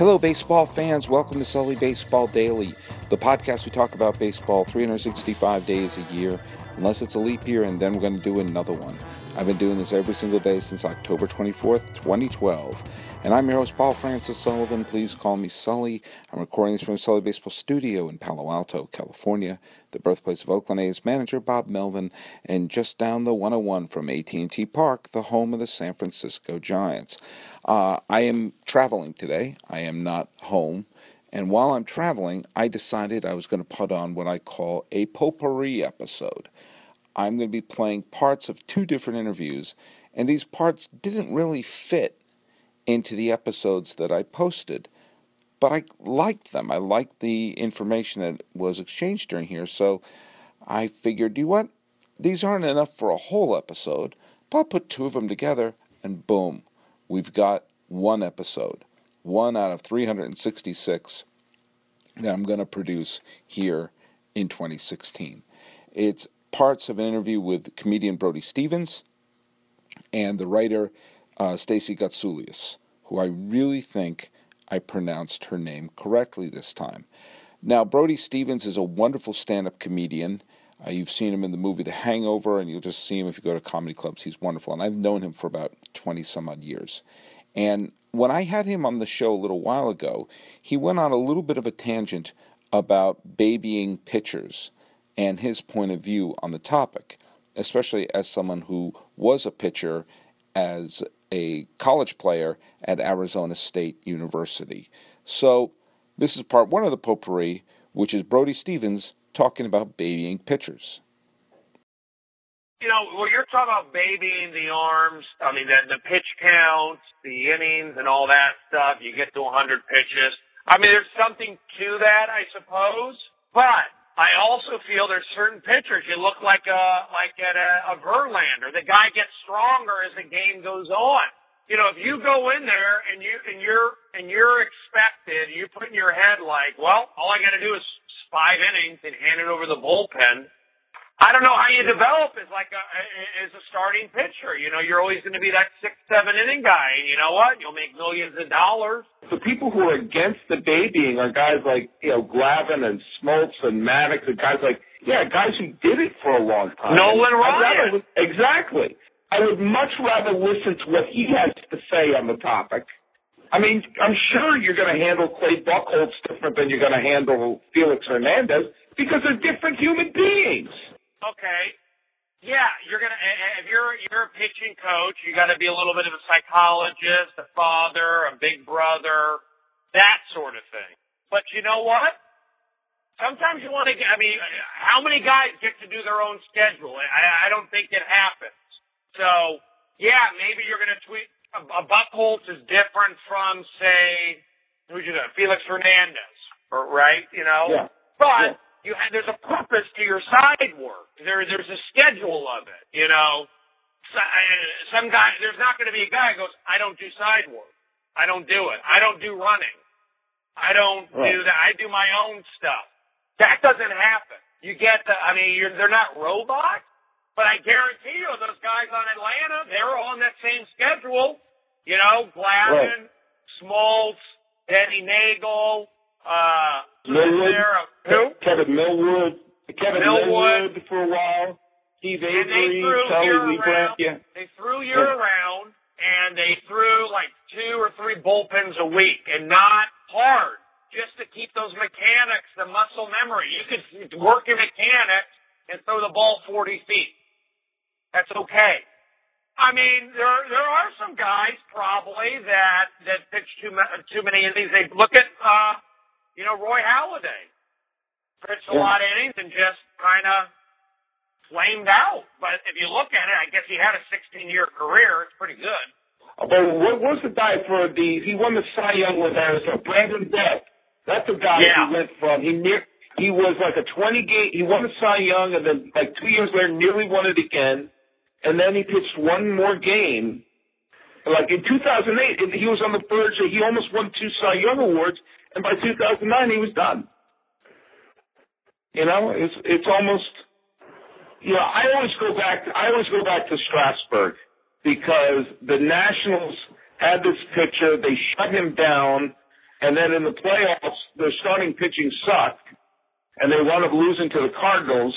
Hello, baseball fans. Welcome to Sully Baseball Daily, the podcast we talk about baseball 365 days a year, unless it's a leap year, and then we're going to do another one. I've been doing this every single day since October 24th, 2012. And I'm your host, Paul Francis Sullivan. Please call me Sully. I'm recording this from the Sully Baseball Studio in Palo Alto, California, the birthplace of Oakland A's manager Bob Melvin, and just down the 101 from AT&T Park, the home of the San Francisco Giants. I am traveling today. I am not home. And while I'm traveling, I decided I was going to put on what I call a potpourri episode. I'm going to be playing parts of two different interviews, and these parts didn't really fit into the episodes that I posted, but I liked them. I liked the information that was exchanged during here, so I figured, you know what? These aren't enough for a whole episode, but I'll put two of them together, and boom, we've got one episode. One out of 366 that I'm going to produce here in 2016. It's parts of an interview with comedian Brody Stevens and the writer Stacey Gatsoulias, who I really think I pronounced her name correctly this time. Now, Brody Stevens is a wonderful stand-up comedian. You've seen him in the movie The Hangover, and you'll just see him if you go to comedy clubs. He's wonderful, and I've known him for about 20-some-odd years. And when I had him on the show a little while ago, he went on a little bit of a tangent about babying pitchers and his point of view on the topic, especially as someone who was a pitcher as a college player at Arizona State University. So this is part one of the potpourri, which is Brody Stevens talking about babying pitchers. You know, when you're talking about babying the arms, I mean, the pitch counts, the innings and all that stuff, you get to 100 pitches. I mean, there's something to that, I suppose. But I also feel there's certain pitchers. You look like at a Verlander. The guy gets stronger as the game goes on. You know, if you go in there and you're expected, you put in your head like, well, all I got to do is 5 innings and hand it over the bullpen. I don't know how you develop as a starting pitcher. You know, you're always going to be that 6-7 inning guy, and you know what? You'll make millions of dollars. The people who are against the babying are guys like, you know, Glavine and Smoltz and Maddux and guys who did it for a long time. Nolan Ryan. Exactly. I would much rather listen to what he has to say on the topic. I mean, I'm sure you're going to handle Clay Buchholz different than you're going to handle Felix Hernandez because they're different human beings. Okay, yeah, if you're a pitching coach, you got to be a little bit of a psychologist, a father, a big brother, that sort of thing. But you know what? Sometimes you want to. I mean, how many guys get to do their own schedule? I don't think it happens. So yeah, maybe you're going to tweet a Buchholz is different from say Felix Hernandez, or right? You know, yeah. But. Yeah. There's a purpose to your side work. There's a schedule of it, you know. Some guy, there's not going to be a guy who goes, I don't do side work. I don't do it. I don't do running. I don't do that. I do my own stuff. That doesn't happen. You get the, I mean, they're not robots, but I guarantee you those guys on Atlanta, they're all on that same schedule. You know, Glavine, Smoltz, Denny Nagel, Kevin Millwood for a while. Steve Avery, Sully Baseball. Yeah. They threw you around, and they threw like 2 or 3 bullpens a week, and not hard, just to keep those mechanics, the muscle memory. You could work your mechanics and throw the ball 40 feet. That's okay. I mean, there are some guys probably that pitch too many innings. They look at you know, Roy Halladay pitched a lot of innings and just kind of flamed out. But if you look at it, I guess he had a 16-year career. It's pretty good. But what was the guy for the? He won the Cy Young with Arizona. Brandon Webb. That's the guy he went from. He was like a 20-game. He won the Cy Young, and then like 2 years later, nearly won it again. And then he pitched one more game. Like in 2008, he was on the verge. He almost won 2 Cy Young awards, and by 2009 he was done. You know, it's almost. You know, I always go back to Strasburg because the Nationals had this pitcher. They shut him down. And then in the playoffs, their starting pitching sucked, and they wound up losing to the Cardinals.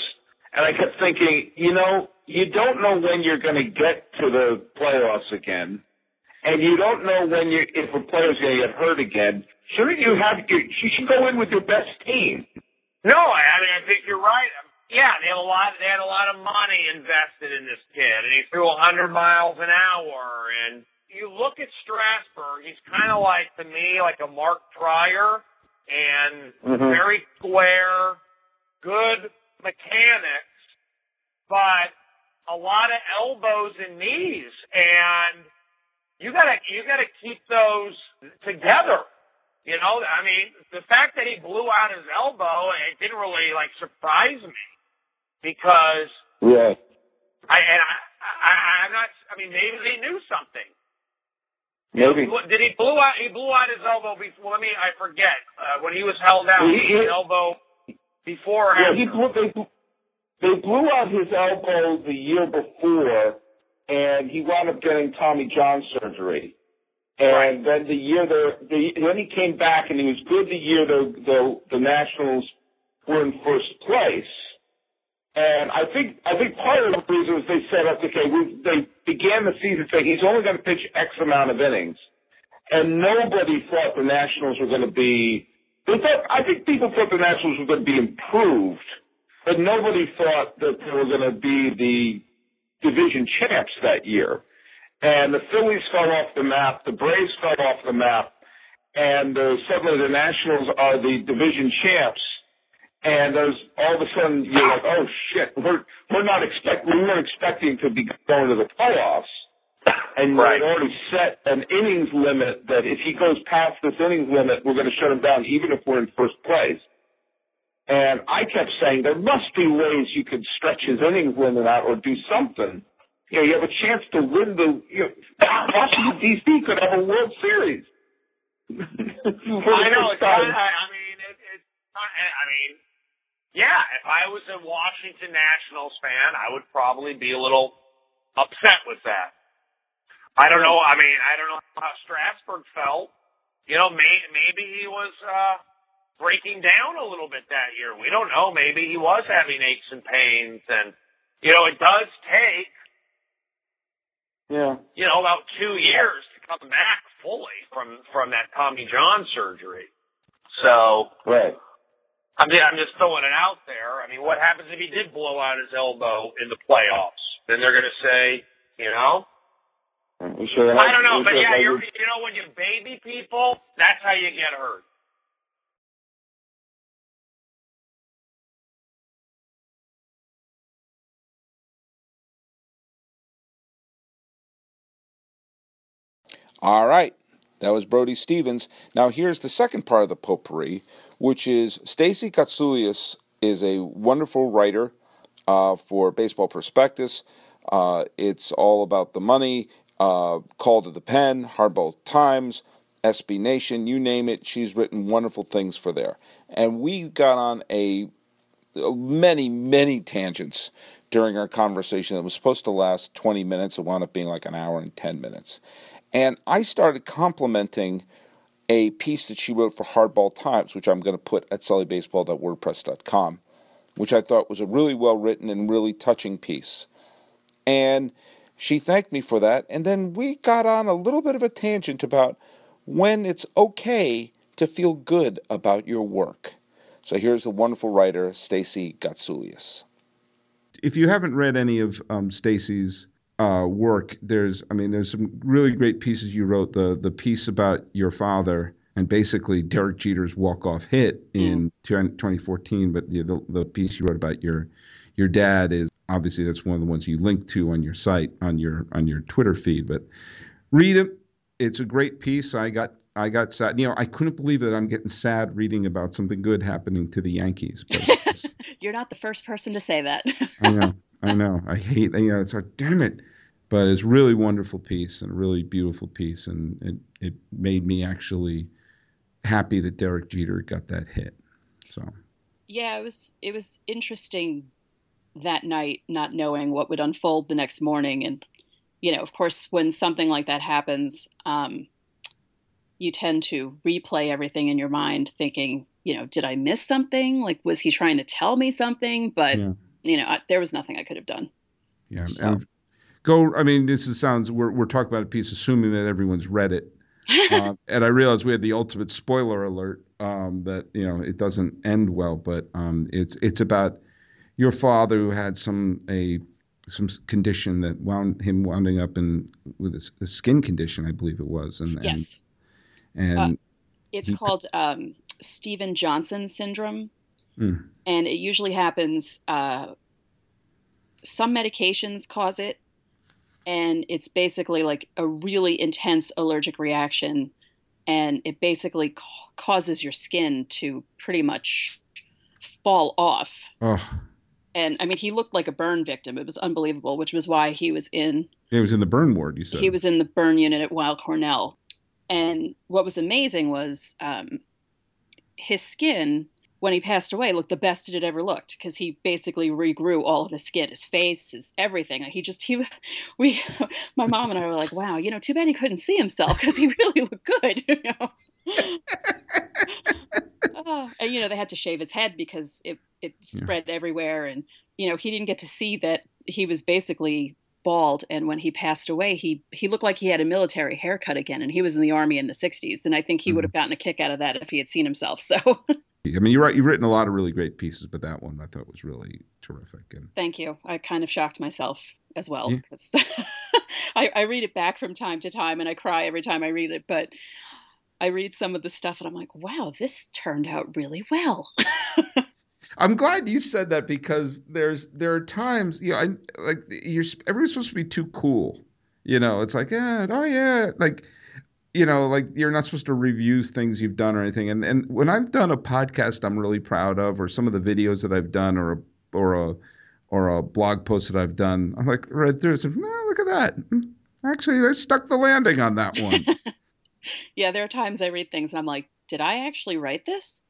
And I kept thinking, you know, you don't know when you're going to get to the playoffs again, and you don't know when you if a player's going to get hurt again. Shouldn't you have your? You should go in with your best team. No, I mean, I think you're right. Yeah, they had a lot. They had a lot of money invested in this kid, and he threw 100 miles an hour. And you look at Strasburg; he's kind of like to me like a Mark Prior, and very square, good mechanics, but a lot of elbows and knees, and you gotta keep those together. You know, I mean, the fact that he blew out his elbow, it didn't really like surprise me because I'm not. I mean, maybe they knew something. Maybe did he blew out? He blew out his elbow before. Let me. I forget when he was held out. His elbow before. Or after? Yeah, they blew out his elbow the year before, and he wound up getting Tommy John surgery. And then then he came back and he was good the year the Nationals were in first place. And I think part of the reason was they said, okay, they began the season saying he's only going to pitch X amount of innings, and nobody thought the Nationals were going to be. I think people thought the Nationals were going to be improved, but nobody thought that they were going to be the division champs that year. And the Phillies fell off the map. The Braves fell off the map. And suddenly the Nationals are the division champs. And all of a sudden you're like, oh, shit, we weren't expecting to be going to the playoffs. And they already set an innings limit that if he goes past this innings limit, we're going to shut him down even if we're in first place. And I kept saying there must be ways you could stretch his innings limit out or do something. You know, you have a chance to win the. You know, Washington D.C. could have a World Series. I know. It's not, yeah. If I was a Washington Nationals fan, I would probably be a little upset with that. I don't know. I mean, I don't know how Strasburg felt. You know, maybe he was breaking down a little bit that year. We don't know. Maybe he was having aches and pains, and you know, it does take. Yeah. You know, about 2 years to come back fully from that Tommy John surgery. So, I'm just throwing it out there. I mean, what happens if he did blow out his elbow in the playoffs? Then they're going to say, you know, I don't know, but yeah, you know, when you baby people, that's how you get hurt. All right, that was Brody Stevens. Now here's the second part of the potpourri, which is Stacey Gatsoulias is a wonderful writer for Baseball Prospectus. It's all about the money, Call to the Pen, Hardball Times, SB Nation, you name it. She's written wonderful things for there. And we got on many, many tangents during our conversation that was supposed to last 20 minutes. It wound up being like an hour and 10 minutes. And I started complimenting a piece that she wrote for Hardball Times, which I'm going to put at SullyBaseball.wordpress.com, which I thought was a really well-written and really touching piece. And she thanked me for that. And then we got on a little bit of a tangent about when it's okay to feel good about your work. So here's the wonderful writer, Stacey Gatsoulias. If you haven't read any of Stacey's work, there's some really great pieces you wrote. The piece about your father and basically Derek Jeter's walk-off hit in 2014, but the piece you wrote about your dad is obviously that's one of the ones you linked to on your site, on your Twitter feed. But read it; it's a great piece. I got sad. You know, I couldn't believe that I'm getting sad reading about something good happening to the Yankees. But you're not the first person to say that. I know. I know. I hate that. You know, it's like, damn it. But it's a really wonderful piece and a really beautiful piece. And it made me actually happy that Derek Jeter got that hit. So, yeah, it was interesting that night, not knowing what would unfold the next morning. And, you know, of course, when something like that happens, you tend to replay everything in your mind thinking, you know, did I miss something? Like, was he trying to tell me something? But, you know, there was nothing I could have done. Yeah. So. I mean, this is, we're talking about a piece, assuming that everyone's read it. And I realized we had the ultimate spoiler alert, that, you know, it doesn't end well, but it's about your father who had some condition that wound him winding up in with a skin condition, I believe it was. And, yes. And it's called Steven Johnson syndrome. Mm. And it usually happens, some medications cause it. And it's basically like a really intense allergic reaction. And it basically causes your skin to pretty much fall off. Oh. And I mean, he looked like a burn victim. It was unbelievable, which was why he was in. He was in the burn ward, you said. He was in the burn unit at Weill Cornell. And what was amazing was his skin, when he passed away, looked the best it had ever looked, because he basically regrew all of his skin, his face, his everything. Like my mom and I were like, wow, you know, too bad he couldn't see himself, because he really looked good, you know. And, you know, they had to shave his head because it spread everywhere. And, you know, he didn't get to see that he was basically bald. And when he passed away, he looked like he had a military haircut again. And he was in the Army in the 60s. And I think he would have gotten a kick out of that if he had seen himself. So, I mean, you're right. You've written a lot of really great pieces, but that one I thought was really terrific. And thank you. I kind of shocked myself as well, because I read it back from time to time and I cry every time I read it. But I read some of the stuff and I'm like, wow, this turned out really well. I'm glad you said that, because there are times, you know, everyone's supposed to be too cool. You know, it's like, you know, like you're not supposed to review things you've done or anything. And when I've done a podcast I'm really proud of, or some of the videos that I've done, or a blog post that I've done, I'm like, right through, it's like, oh, look at that. Actually, I stuck the landing on that one. Yeah, there are times I read things and I'm like, did I actually write this?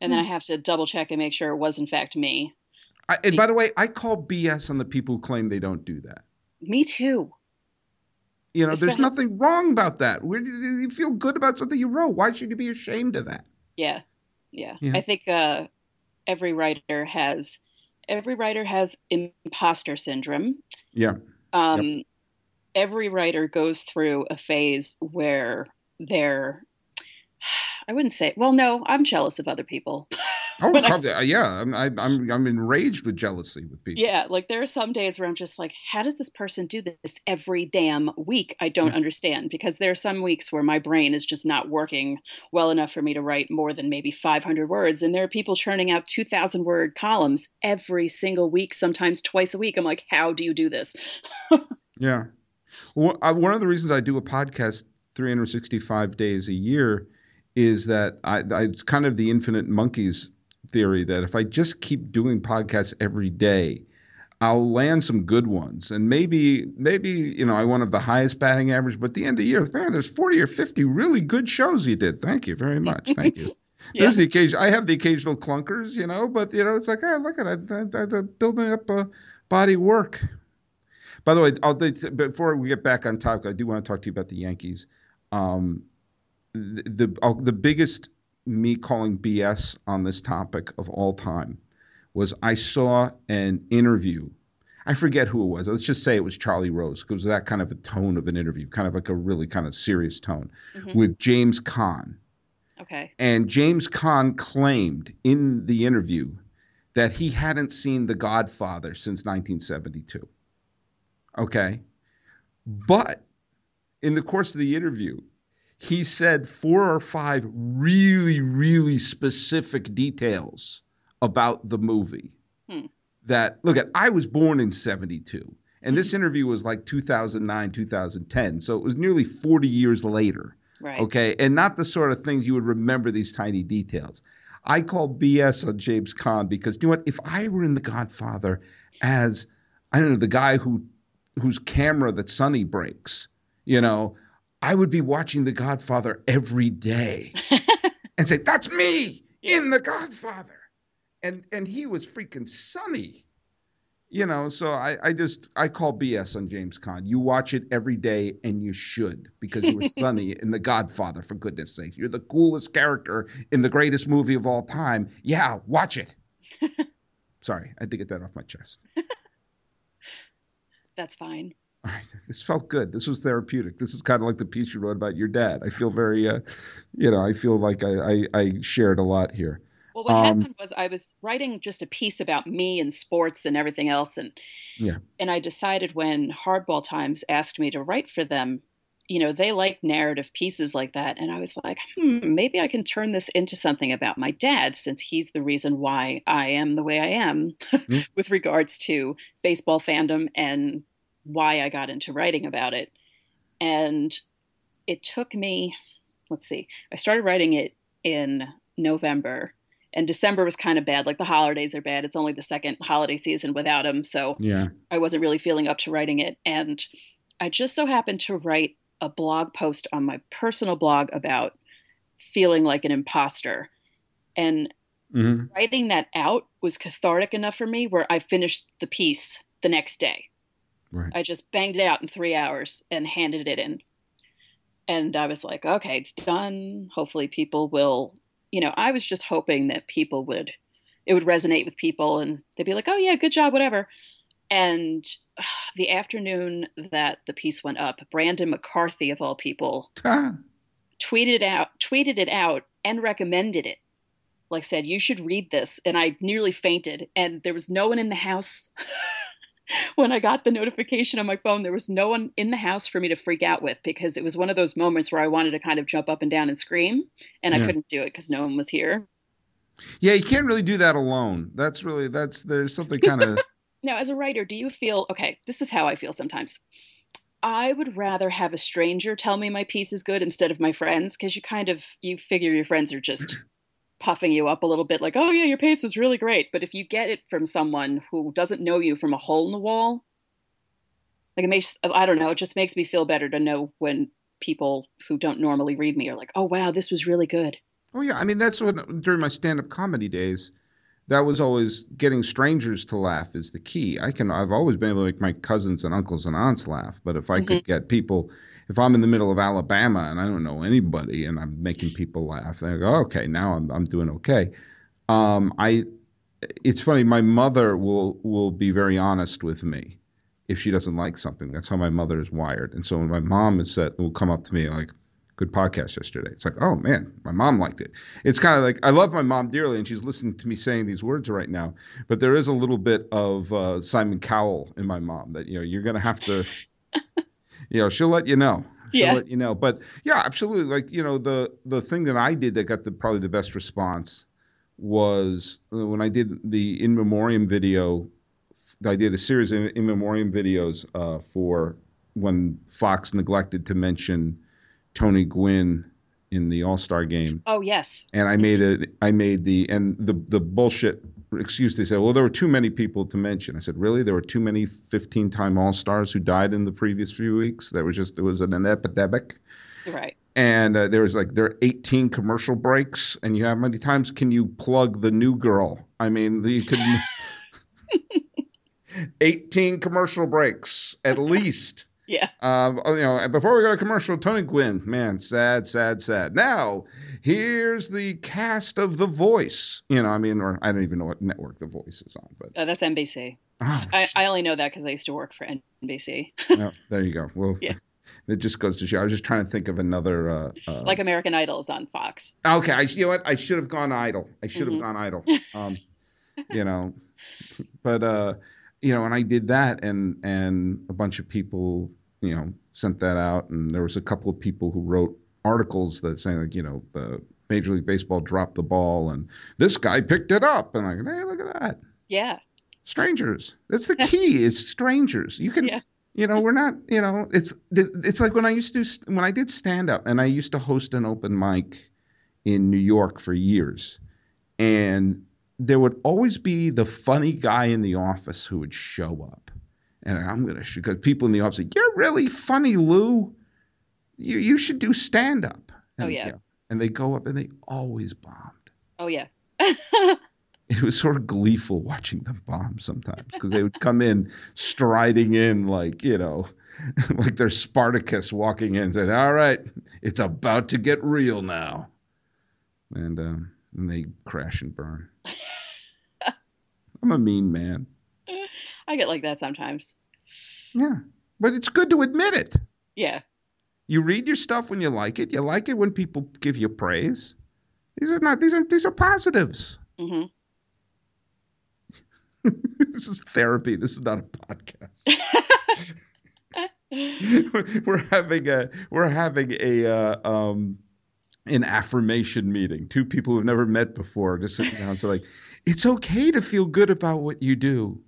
And then I have to double check and make sure it was in fact me. And by the way, I call BS on the people who claim they don't do that. Me too. You know, there's nothing wrong about that. You feel good about something you wrote. Why should you be ashamed of that? Yeah. Yeah. I think every writer has imposter syndrome. Yeah. Every writer goes through a phase where they're, I wouldn't say, well, no, I'm jealous of other people. Oh, I'm enraged with jealousy with people. Yeah, like there are some days where I'm just like, how does this person do this every damn week? I don't understand, because there are some weeks where my brain is just not working well enough for me to write more than maybe 500 words. And there are people churning out 2,000 word columns every single week, sometimes twice a week. I'm like, how do you do this? Yeah. Well, one of the reasons I do a podcast 365 days a year is that it's kind of the infinite monkeys theory, that if I just keep doing podcasts every day, I'll land some good ones. And maybe you know, I won't have the highest batting average, but at the end of the year, man, there's 40 or 50 really good shows you did. Thank you very much. Thank you. There's the occasion. I have the occasional clunkers, you know, but you know, it's like, oh, look at it, I'm building up a body work. By the way, before we get back on topic, I do want to talk to you about the Yankees. The biggest me calling BS on this topic of all time was I saw an interview. I forget who it was. Let's just say it was Charlie Rose, because it was that kind of a tone of an interview, kind of like a really kind of serious tone, with James Caan. Okay. And James Caan claimed in the interview that he hadn't seen The Godfather since 1972. Okay. But in the course of the interview, he said 4 or 5 really, really specific details about the movie that, I was born in 72, and this interview was like 2009, 2010. So it was nearly 40 years later. Right. Okay. And not the sort of things you would remember, these tiny details. I call BS on James Caan, because you know what? If I were in The Godfather as, I don't know, the guy whose camera that Sonny breaks, you know, I would be watching The Godfather every day and say, that's me in The Godfather. And he was freaking Sonny, you know, so I call BS on James Caan. You watch it every day, and you should, because you were Sonny in The Godfather, for goodness sake. You're the coolest character in the greatest movie of all time. Yeah, watch it. Sorry, I had to get that off my chest. That's fine. All right. This felt good. This was therapeutic. This is kind of like the piece you wrote about your dad. I feel very, I feel like I shared a lot here. Well, what happened was I was writing just a piece about me and sports and everything else. And I decided when Hardball Times asked me to write for them, you know, they like narrative pieces like that. And I was like, maybe I can turn this into something about my dad, since he's the reason why I am the way I am with regards to baseball fandom and why I got into writing about it. And it took me, I started writing it in November, and December was kind of bad. Like the holidays are bad. It's only the second holiday season without him. So yeah. I wasn't really feeling up to writing it. And I just so happened to write a blog post on my personal blog about feeling like an imposter, and writing that out was cathartic enough for me where I finished the piece the next day. Right. I just banged it out in 3 hours and handed it in. And I was like, okay, it's done. Hopefully people will, you know, I was just hoping that people would, it would resonate with people and they'd be like, oh yeah, good job, whatever. And the afternoon that the piece went up, Brandon McCarthy, of all people, tweeted it out and recommended it. Like said, you should read this. And I nearly fainted, and there was no one in the house. When I got the notification on my phone, there was no one in the house for me to freak out with, because it was one of those moments where I wanted to kind of jump up and down and scream, and I couldn't do it because no one was here. Yeah, you can't really do that alone. There's something kind of... Now, as a writer, do you feel, okay, this is how I feel sometimes. I would rather have a stranger tell me my piece is good instead of my friends, because you figure your friends are just puffing you up a little bit, like, oh yeah, your piece was really great. But if you get it from someone who doesn't know you from a hole in the wall, like it just makes me feel better to know when people who don't normally read me are like, oh wow, this was really good. Oh yeah, I mean, that's what, during my stand-up comedy days, that was always getting strangers to laugh is the key. I've always been able to make my cousins and uncles and aunts laugh, but if I could get people, if I'm in the middle of Alabama and I don't know anybody and I'm making people laugh, they go, okay, now I'm doing okay. It's funny. My mother will be very honest with me if she doesn't like something. That's how my mother is wired. And so when my mom will come up to me like, good podcast yesterday. It's like, oh man, my mom liked it. It's kind of like, I love my mom dearly, and she's listening to me saying these words right now, but there is a little bit of Simon Cowell in my mom that, you know, you're going to have to, you know, she'll let you know. She'll let you know. But yeah, absolutely. Like, you know, the thing that I did that got probably the best response was when I did the In Memoriam video. I did a series of In Memoriam videos for when Fox neglected to mention Tony Gwynn in the All-Star game. Oh yes. And I made the bullshit excuse. They said, well, there were too many people to mention. I said, really? There were too many 15-time All-Stars who died in the previous few weeks. It was an epidemic. Right. And there are 18 commercial breaks, and you have, how many times can you plug the new girl? I mean, you could 18 commercial breaks at least. Yeah. Before we go to commercial, Tony Gwynn, man, sad, sad, sad. Now, here's the cast of The Voice. You know, I mean, or I don't even know what network The Voice is on. But that's NBC. Oh, I only know that because I used to work for NBC. Oh, there you go. Well, yeah. It just goes to show. I was just trying to think of another. Like American Idol is on Fox. Okay. You know what? I should have gone Idol. You know, but. You know, and I did that, and a bunch of people, you know, sent that out, and there was a couple of people who wrote articles that saying, like, you know, the Major League Baseball dropped the ball, and this guy picked it up, and I'm like, hey, look at that. Yeah. Strangers. That's the key, is strangers. You can, you know, we're not, you know, it's like when I did stand up, and I used to host an open mic in New York for years, and there would always be the funny guy in the office who would show up. And because people in the office say, you're really funny, Lou. You should do stand-up. And, oh, yeah. You know, and they go up, and they always bombed. Oh, yeah. it was sort of gleeful watching them bomb sometimes, because they would come in striding in like, you know, like they're Spartacus walking in and said, all right, it's about to get real now. And they crash and burn. I'm a mean man. I get like that sometimes. Yeah. But it's good to admit it. Yeah. You read your stuff when you like it. You like it when people give you praise. These are positives. Mm-hmm. This is therapy. This is not a podcast. We're having an affirmation meeting. Two people who've never met before just sitting down. So like, it's okay to feel good about what you do.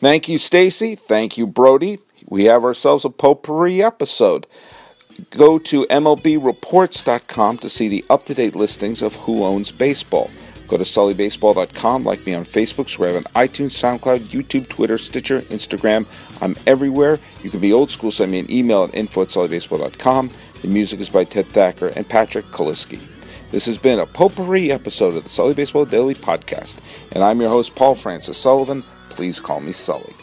Thank you, Stacey. Thank you, Brody. We have ourselves a potpourri episode. Go to MLBReports.com to see the up-to-date listings of who owns baseball. Go to SullyBaseball.com, like me on Facebook, subscribe on iTunes, SoundCloud, YouTube, Twitter, Stitcher, Instagram. I'm everywhere. You can be old school, send me an email at info@sullybaseball.com. The music is by Ted Thacker and Patrick Kalisky. This has been a potpourri episode of the Sully Baseball Daily Podcast, and I'm your host, Paul Francis Sullivan. Please call me Sully.